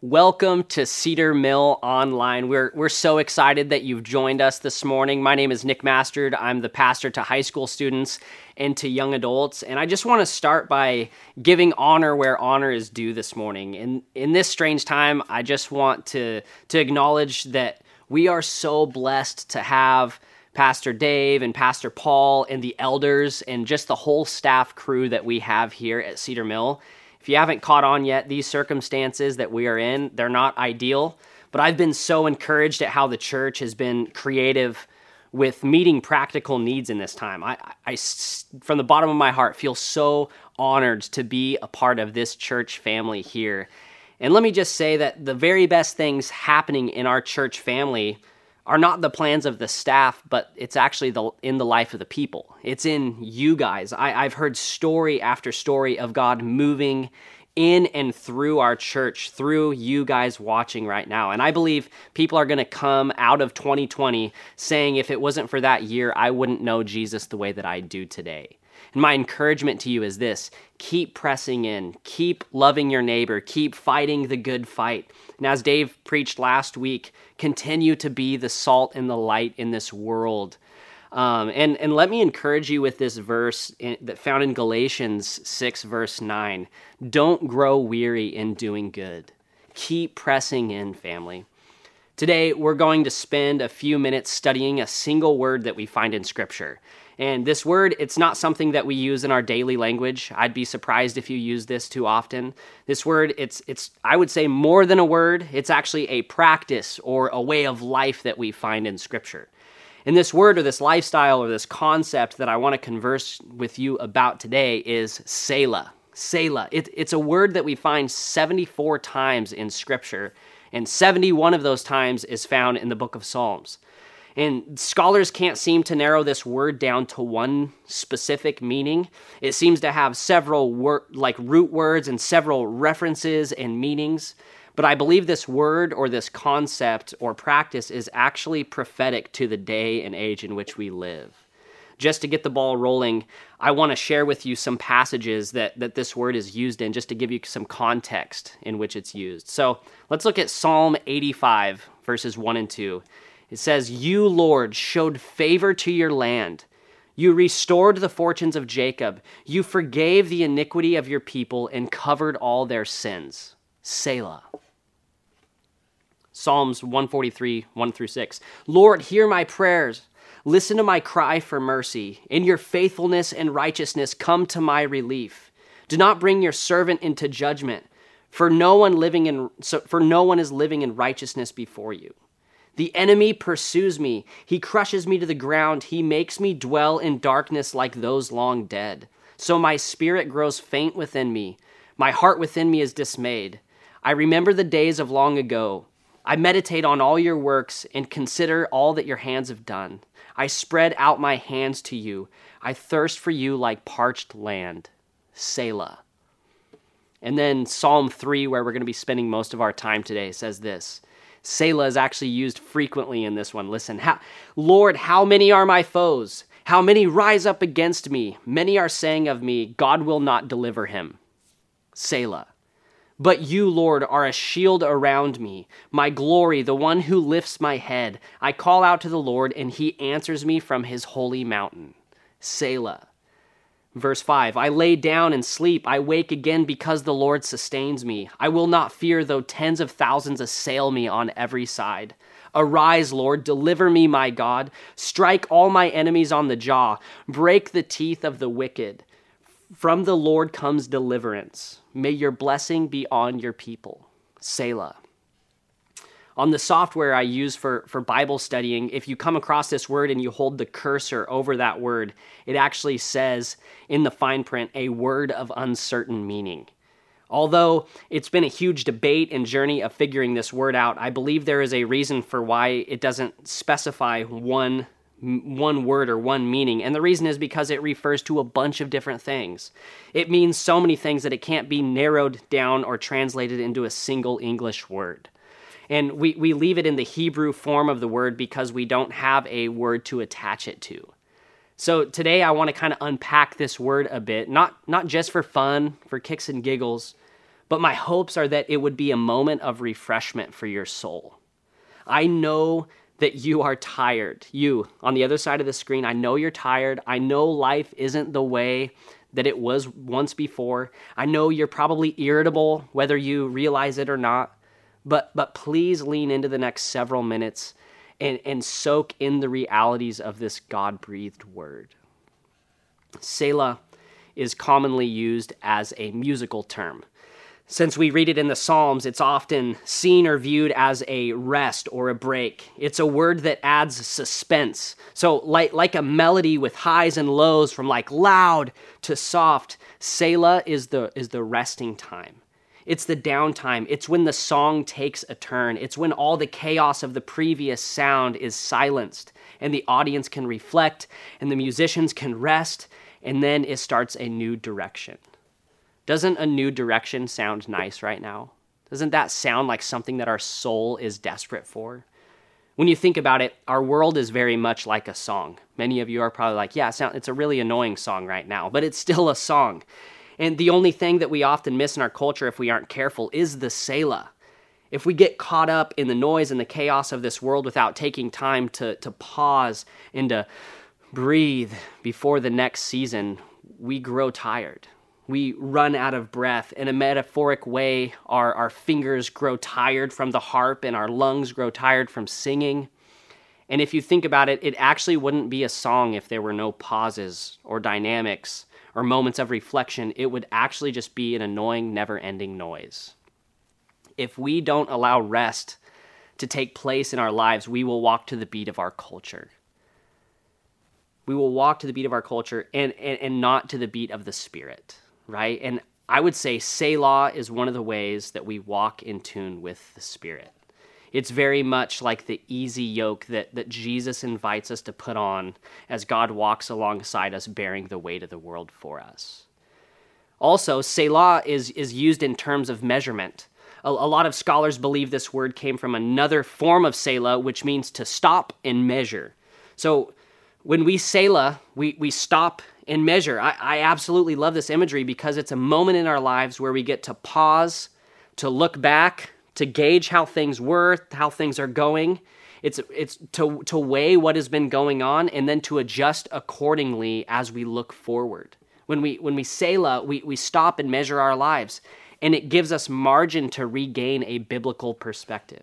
Welcome to Cedar Mill Online. We're so excited that you've joined us this morning. My name is Nick Mastered. I'm the pastor to high school students and to young adults. And I just want to start by giving honor where honor is due this morning. In this strange time, I just want to acknowledge that we are so blessed to have Pastor Dave and Pastor Paul and the elders and just the whole staff crew that we have here at Cedar Mill. If you haven't caught on yet, these circumstances that we are in, they're not ideal, but I've been so encouraged at how the church has been creative with meeting practical needs in this time. I from the bottom of my heart, feel so honored to be a part of this church family here. And let me just say that the very best things happening in our church family are not the plans of the staff, but it's actually in the life of the people. It's in you guys. I've heard story after story of God moving in and through our church, through you guys watching right now. And I believe people are gonna come out of 2020 saying, if it wasn't for that year, I wouldn't know Jesus the way that I do today. And my encouragement to you is this: keep pressing in, keep loving your neighbor, keep fighting the good fight. And as Dave preached last week, continue to be the salt and the light in this world. And let me encourage you with this verse that found in Galatians 6, verse 9. Don't grow weary in doing good. Keep pressing in, family. Today, we're going to spend a few minutes studying a single word that we find in Scripture. And this word, it's not something that we use in our daily language. I'd be surprised if you use this too often. This word, it's I would say more than a word. It's actually a practice or a way of life that we find in Scripture. And this word or this lifestyle or this concept that I want to converse with you about today is Selah. Selah. It's a word that we find 74 times in Scripture, and 71 of those times is found in the book of Psalms. And scholars can't seem to narrow this word down to one specific meaning. It seems to have several root words and several references and meanings. But I believe this word or this concept or practice is actually prophetic to the day and age in which we live. Just to get the ball rolling, I want to share with you some passages that this word is used in, just to give you some context in which it's used. So let's look at Psalm 85, verses 1 and 2. It says, "You, Lord, showed favor to your land. You restored the fortunes of Jacob. You forgave the iniquity of your people and covered all their sins." Selah. Psalms 143, 1 through 6. "Lord, hear my prayers. Listen to my cry for mercy. In your faithfulness and righteousness, come to my relief. Do not bring your servant into judgment, for no one is living in righteousness before you. The enemy pursues me. He crushes me to the ground. He makes me dwell in darkness like those long dead. So my spirit grows faint within me. My heart within me is dismayed. I remember the days of long ago. I meditate on all your works and consider all that your hands have done. I spread out my hands to you. I thirst for you like parched land." Selah. And then Psalm 3, where we're going to be spending most of our time today, says this. Selah is actually used frequently in this one. Listen, "Lord, how many are my foes? How many rise up against me? Many are saying of me, God will not deliver him." Selah. "But you, Lord, are a shield around me, my glory, the one who lifts my head. I call out to the Lord, and he answers me from his holy mountain." Selah. Verse 5, "I lay down and sleep. I wake again because the Lord sustains me. I will not fear, though tens of thousands assail me on every side. Arise, Lord, deliver me, my God. Strike all my enemies on the jaw. Break the teeth of the wicked. From the Lord comes deliverance. May your blessing be on your people." Selah. On the software I use for Bible studying, if you come across this word and you hold the cursor over that word, it actually says in the fine print, "a word of uncertain meaning." Although it's been a huge debate and journey of figuring this word out, I believe there is a reason for why it doesn't specify one word or one meaning. And the reason is because it refers to a bunch of different things. It means so many things that it can't be narrowed down or translated into a single English word. And we leave it in the Hebrew form of the word because we don't have a word to attach it to. So today I want to kind of unpack this word a bit, not just for fun, for kicks and giggles, but my hopes are that it would be a moment of refreshment for your soul. I know that you are tired. You, on the other side of the screen, I know you're tired. I know life isn't the way that it was once before. I know you're probably irritable, whether you realize it or not, but please lean into the next several minutes and soak in the realities of this God-breathed word. Selah is commonly used as a musical term. Since we read it in the Psalms, it's often seen or viewed as a rest or a break. It's a word that adds suspense. So like a melody with highs and lows from like loud to soft, Selah is the resting time. It's the downtime. It's when the song takes a turn. It's when all the chaos of the previous sound is silenced and the audience can reflect and the musicians can rest, and then it starts a new direction. Doesn't a new direction sound nice right now? Doesn't that sound like something that our soul is desperate for? When you think about it, our world is very much like a song. Many of you are probably like, yeah, it's a really annoying song right now, but it's still a song. And the only thing that we often miss in our culture if we aren't careful is the Selah. If we get caught up in the noise and the chaos of this world without taking time to pause and to breathe before the next season, we grow tired. We run out of breath. In a metaphoric way, our fingers grow tired from the harp and our lungs grow tired from singing. And if you think about it, it actually wouldn't be a song if there were no pauses or dynamics or moments of reflection. It would actually just be an annoying, never-ending noise. If we don't allow rest to take place in our lives, we will walk to the beat of our culture. We will walk to the beat of our culture and not to the beat of the Spirit. Right? And I would say Selah is one of the ways that we walk in tune with the Spirit. It's very much like the easy yoke that Jesus invites us to put on as God walks alongside us, bearing the weight of the world for us. Also, Selah is used in terms of measurement. A lot of scholars believe this word came from another form of Selah, which means to stop and measure. So when we Selah, we stop and measure. I absolutely love this imagery because it's a moment in our lives where we get to pause, to look back, to gauge how things were, how things are going. It's to weigh what has been going on and then to adjust accordingly as we look forward. When we Selah, we stop and measure our lives, and it gives us margin to regain a biblical perspective.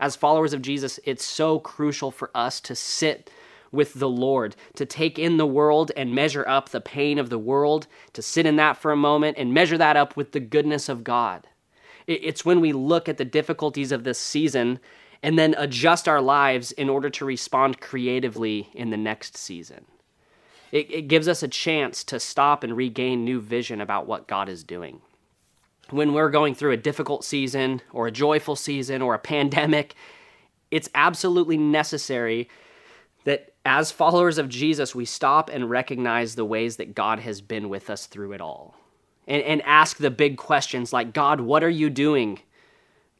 As followers of Jesus, it's so crucial for us to sit with the Lord, to take in the world and measure up the pain of the world, to sit in that for a moment and measure that up with the goodness of God. It's when we look at the difficulties of this season and then adjust our lives in order to respond creatively in the next season. It gives us a chance to stop and regain new vision about what God is doing. When we're going through a difficult season or a joyful season or a pandemic, it's absolutely necessary that as followers of Jesus, we stop and recognize the ways that God has been with us through it all. And ask the big questions like, God, what are you doing?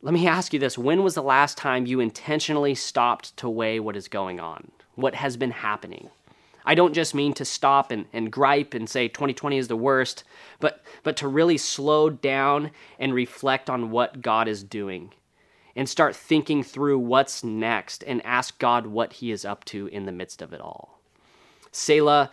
Let me ask you this. When was the last time you intentionally stopped to weigh what is going on? What has been happening? I don't just mean to stop and gripe and say 2020 is the worst, but to really slow down and reflect on what God is doing. And start thinking through what's next and ask God what he is up to in the midst of it all. Selah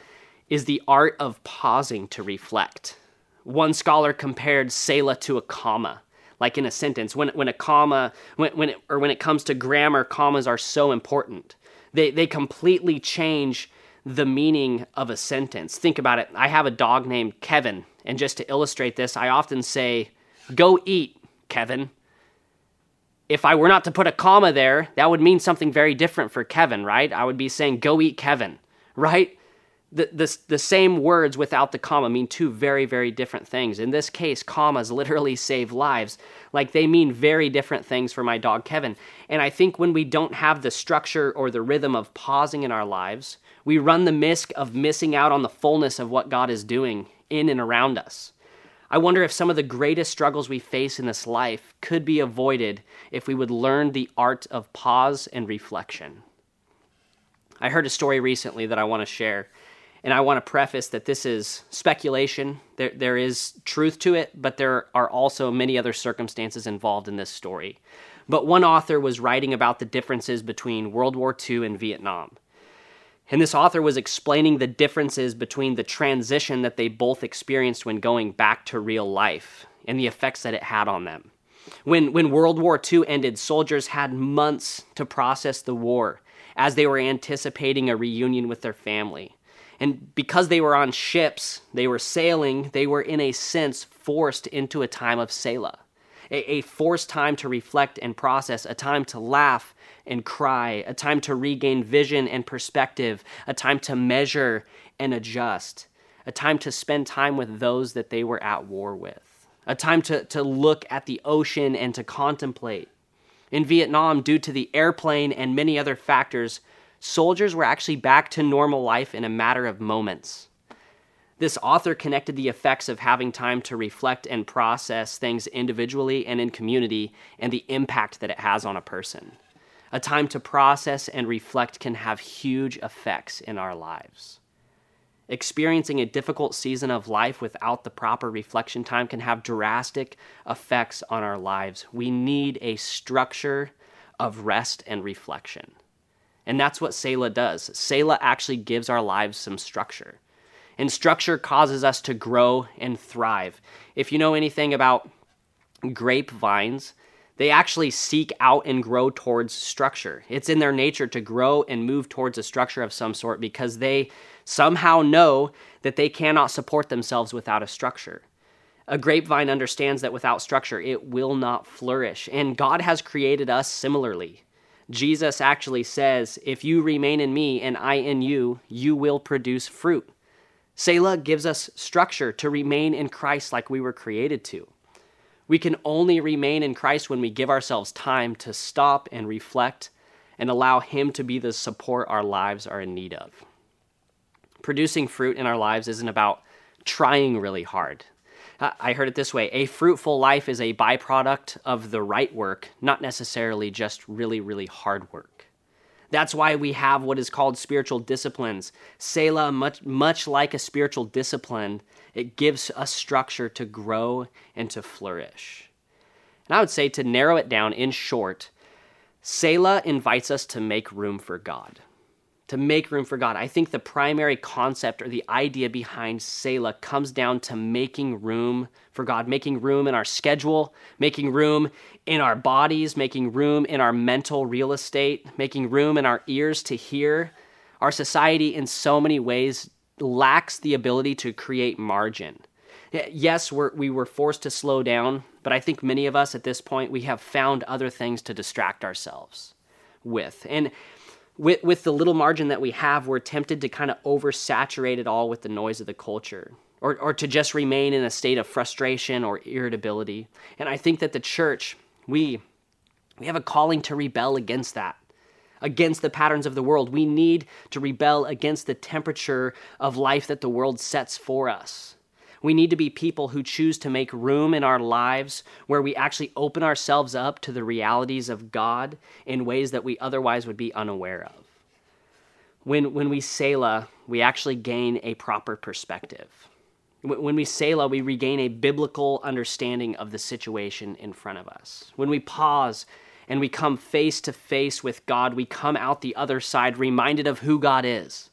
is the art of pausing to reflect. One scholar compared Selah to a comma, like in a sentence. When it comes to grammar, commas are so important. They completely change the meaning of a sentence. Think about it. I have a dog named Kevin, and just to illustrate this, I often say, "Go eat, Kevin." If I were not to put a comma there, that would mean something very different for Kevin, right? I would be saying, go eat Kevin, right? The same words without the comma mean two very, very different things. In this case, commas literally save lives. Like they mean very different things for my dog, Kevin. And I think when we don't have the structure or the rhythm of pausing in our lives, we run the risk of missing out on the fullness of what God is doing in and around us. I wonder if some of the greatest struggles we face in this life could be avoided if we would learn the art of pause and reflection. I heard a story recently that I want to share, And I want to preface that this is speculation. There is truth to it, but there are also many other circumstances involved in this story. But one author was writing about the differences between World War II and Vietnam. And this author was explaining the differences between the transition that they both experienced when going back to real life and the effects that it had on them. When World War II ended, soldiers had months to process the war as they were anticipating a reunion with their family. And because they were on ships, they were sailing, they were in a sense forced into a time of Selah, a forced time to reflect and process, a time to laugh and cry, a time to regain vision and perspective, a time to measure and adjust, a time to spend time with those that they were at war with, a time to look at the ocean and to contemplate. In Vietnam, due to the airplane and many other factors, soldiers were actually back to normal life in a matter of moments. This author connected the effects of having time to reflect and process things individually and in community and the impact that it has on a person. A time to process and reflect can have huge effects in our lives. Experiencing a difficult season of life without the proper reflection time can have drastic effects on our lives. We need a structure of rest and reflection. And that's what Selah does. Selah actually gives our lives some structure. And structure causes us to grow and thrive. If you know anything about grapevines, they actually seek out and grow towards structure. It's in their nature to grow and move towards a structure of some sort because they somehow know that they cannot support themselves without a structure. A grapevine understands that without structure, it will not flourish. And God has created us similarly. Jesus actually says, if you remain in me and I in you, you will produce fruit. Selah gives us structure to remain in Christ like we were created to. We can only remain in Christ when we give ourselves time to stop and reflect and allow Him to be the support our lives are in need of. Producing fruit in our lives isn't about trying really hard. I heard it this way: a fruitful life is a byproduct of the right work, not necessarily just really, really hard work. That's why we have what is called spiritual disciplines. Selah, much like a spiritual discipline, it gives us structure to grow and to flourish. And I would say, to narrow it down in short, Selah invites us to make room for God. To make room for God. I think the primary concept or the idea behind Selah comes down to making room for God, making room in our schedule, making room in our bodies, making room in our mental real estate, making room in our ears to hear. Our society in so many ways lacks the ability to create margin. Yes, we were forced to slow down, but I think many of us at this point, we have found other things to distract ourselves with. And with the little margin that we have, we're tempted to kind of oversaturate it all with the noise of the culture or to just remain in a state of frustration or irritability. And I think that the church, we have a calling to rebel against that, against the patterns of the world. We need to rebel against the temperature of life that the world sets for us. We need to be people who choose to make room in our lives where we actually open ourselves up to the realities of God in ways that we otherwise would be unaware of. When we Selah, we actually gain a proper perspective. When we Selah, we regain a biblical understanding of the situation in front of us. When we pause and we come face to face with God, we come out the other side reminded of who God is.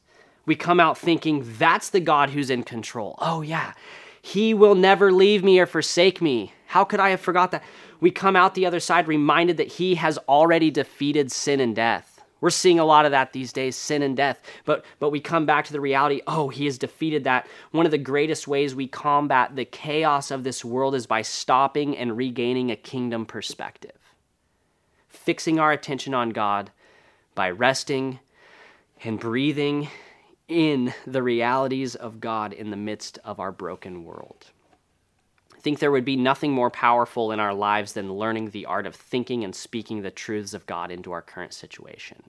We come out thinking, that's the God who's in control. Oh yeah, He will never leave me or forsake me. How could I have forgot that? We come out the other side reminded that He has already defeated sin and death. We're seeing a lot of that these days, sin and death. But we come back to the reality, oh, He has defeated that. One of the greatest ways we combat the chaos of this world is by stopping and regaining a kingdom perspective. Fixing our attention on God by resting and breathing in the realities of God in the midst of our broken world. I think there would be nothing more powerful in our lives than learning the art of thinking and speaking the truths of God into our current situation.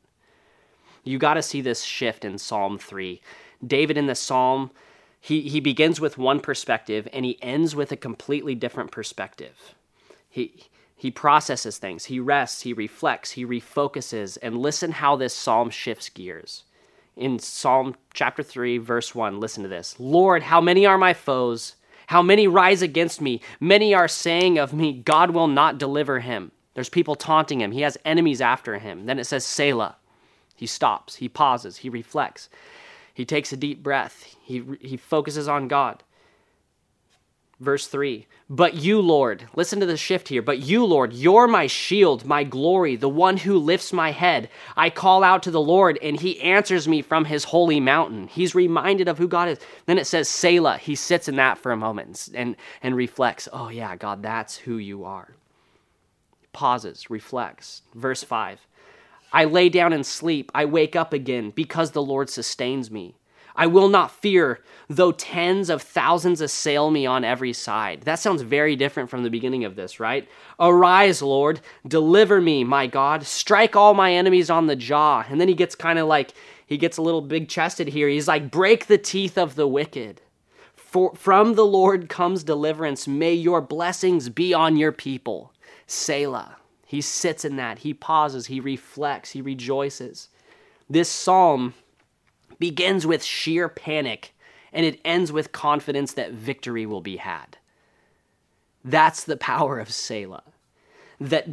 You got to see this shift in Psalm 3. David in the Psalm, he begins with one perspective and he ends with a completely different perspective. He processes things, he rests, he reflects, he refocuses, and listen how this Psalm shifts gears. in Psalm chapter 3, verse 1. Listen to this. Lord, how many are my foes? How many rise against me? Many are saying of me, God will not deliver him. There's people taunting him. He has enemies after him. Then it says, Selah. He stops. He pauses. He reflects. He takes a deep breath. He focuses on God. Verse 3, but you, Lord, listen to the shift here. But you, Lord, you're my shield, my glory, the one who lifts my head. I call out to the Lord, and he answers me from his holy mountain. He's reminded of who God is. Then it says, Selah. He sits in that for a moment and reflects. Oh, yeah, God, that's who you are. Pauses, reflects. Verse 5, I lay down and sleep. I wake up again because the Lord sustains me. I will not fear, though tens of thousands assail me on every side. That sounds very different from the beginning of this, right? Arise, Lord, deliver me, my God. Strike all my enemies on the jaw. And then he gets kind of like, he gets a little big-chested here. He's like, break the teeth of the wicked. From the Lord comes deliverance. May your blessings be on your people. Selah. He sits in that. He pauses. He reflects. He rejoices. This psalm begins with sheer panic, and it ends with confidence that victory will be had. That's the power of Selah. That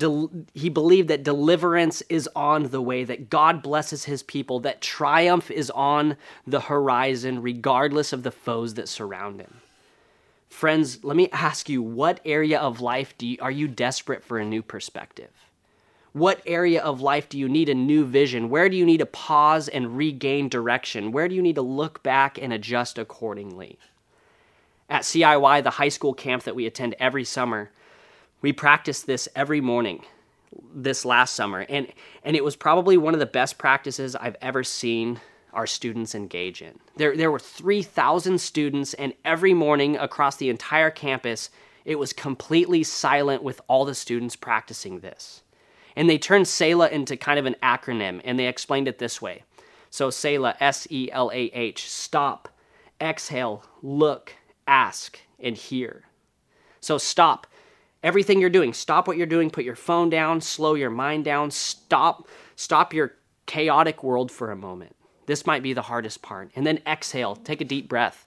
he believed that deliverance is on the way, that God blesses his people, that triumph is on the horizon, regardless of the foes that surround him. Friends, let me ask you, what area of life are you desperate for a new perspective? What area of life do you need a new vision? Where do you need to pause and regain direction? Where do you need to look back and adjust accordingly? At CIY, the high school camp that we attend every summer, we practice this every morning this last summer, and it was probably one of the best practices I've ever seen our students engage in. There were 3,000 students, and every morning across the entire campus, it was completely silent with all the students practicing this. And they turned Selah into kind of an acronym, and they explained it this way. So Selah, S-E-L-A-H, stop, exhale, look, ask, and hear. So stop everything you're doing. Stop what you're doing. Put your phone down. Slow your mind down. Stop your chaotic world for a moment. This might be the hardest part. And then exhale. Take a deep breath.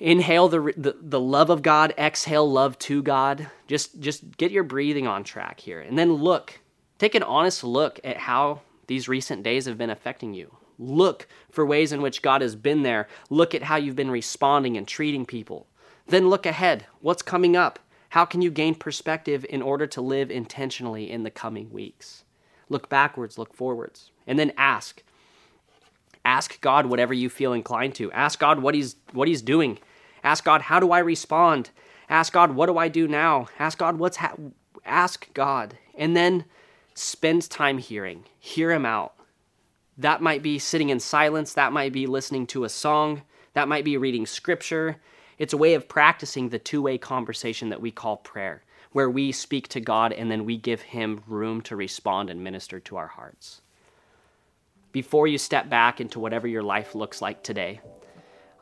Inhale the love of God, exhale love to God. Just get your breathing on track here. And then look, take an honest look at how these recent days have been affecting you. Look for ways in which God has been there. Look at how you've been responding and treating people. Then look ahead. What's coming up? How can you gain perspective in order to live intentionally in the coming weeks? Look backwards, look forwards. And then ask. Ask God whatever you feel inclined to. Ask God what he's doing. Ask God, how do I respond? Ask God, what do I do now? Ask God, ask God. And then spend time hearing. Hear him out. That might be sitting in silence. That might be listening to a song. That might be reading scripture. It's a way of practicing the two-way conversation that we call prayer, where we speak to God and then we give him room to respond and minister to our hearts. Before you step back into whatever your life looks like today,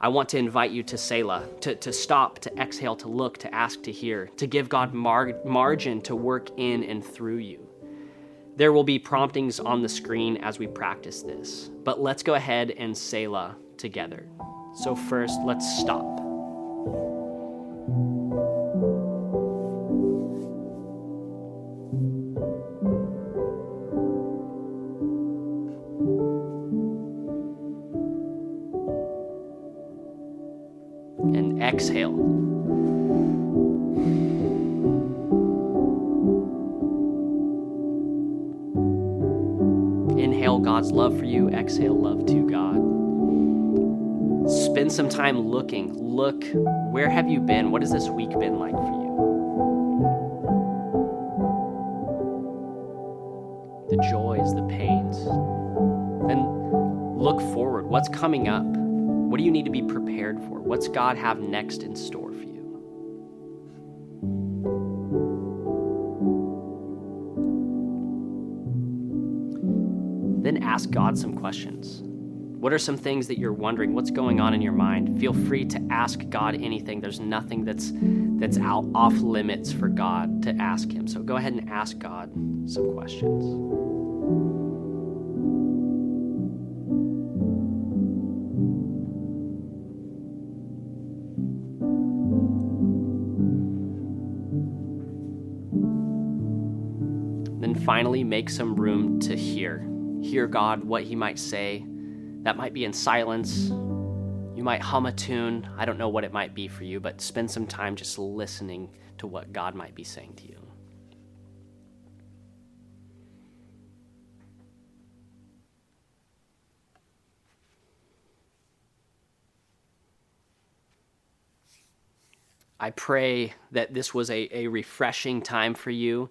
I want to invite you to Selah, to stop, to exhale, to look, to ask, to hear, to give God margin to work in and through you. There will be promptings on the screen as we practice this, but let's go ahead and Selah together. So first, let's stop. Exhale. Inhale God's love for you. Exhale love to God. Spend some time looking. Look, where have you been? What has this week been like for you? The joys, the pains. Then look forward. What's coming up? What do you need to be prepared for? What's God have next in store for you? Then ask God some questions. What are some things that you're wondering? What's going on in your mind? Feel free to ask God anything. There's nothing that's out off limits for God to ask him. So go ahead and ask God some questions. Then finally, make some room to hear. Hear God, what he might say. That might be in silence. You might hum a tune. I don't know what it might be for you, but spend some time just listening to what God might be saying to you. I pray that this was a refreshing time for you.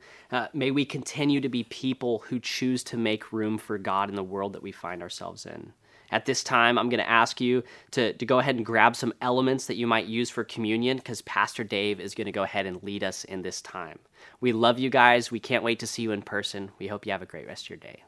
May we continue to be people who choose to make room for God in the world that we find ourselves in. At this time, I'm going to ask you to go ahead and grab some elements that you might use for communion, because Pastor Dave is going to go ahead and lead us in this time. We love you guys. We can't wait to see you in person. We hope you have a great rest of your day.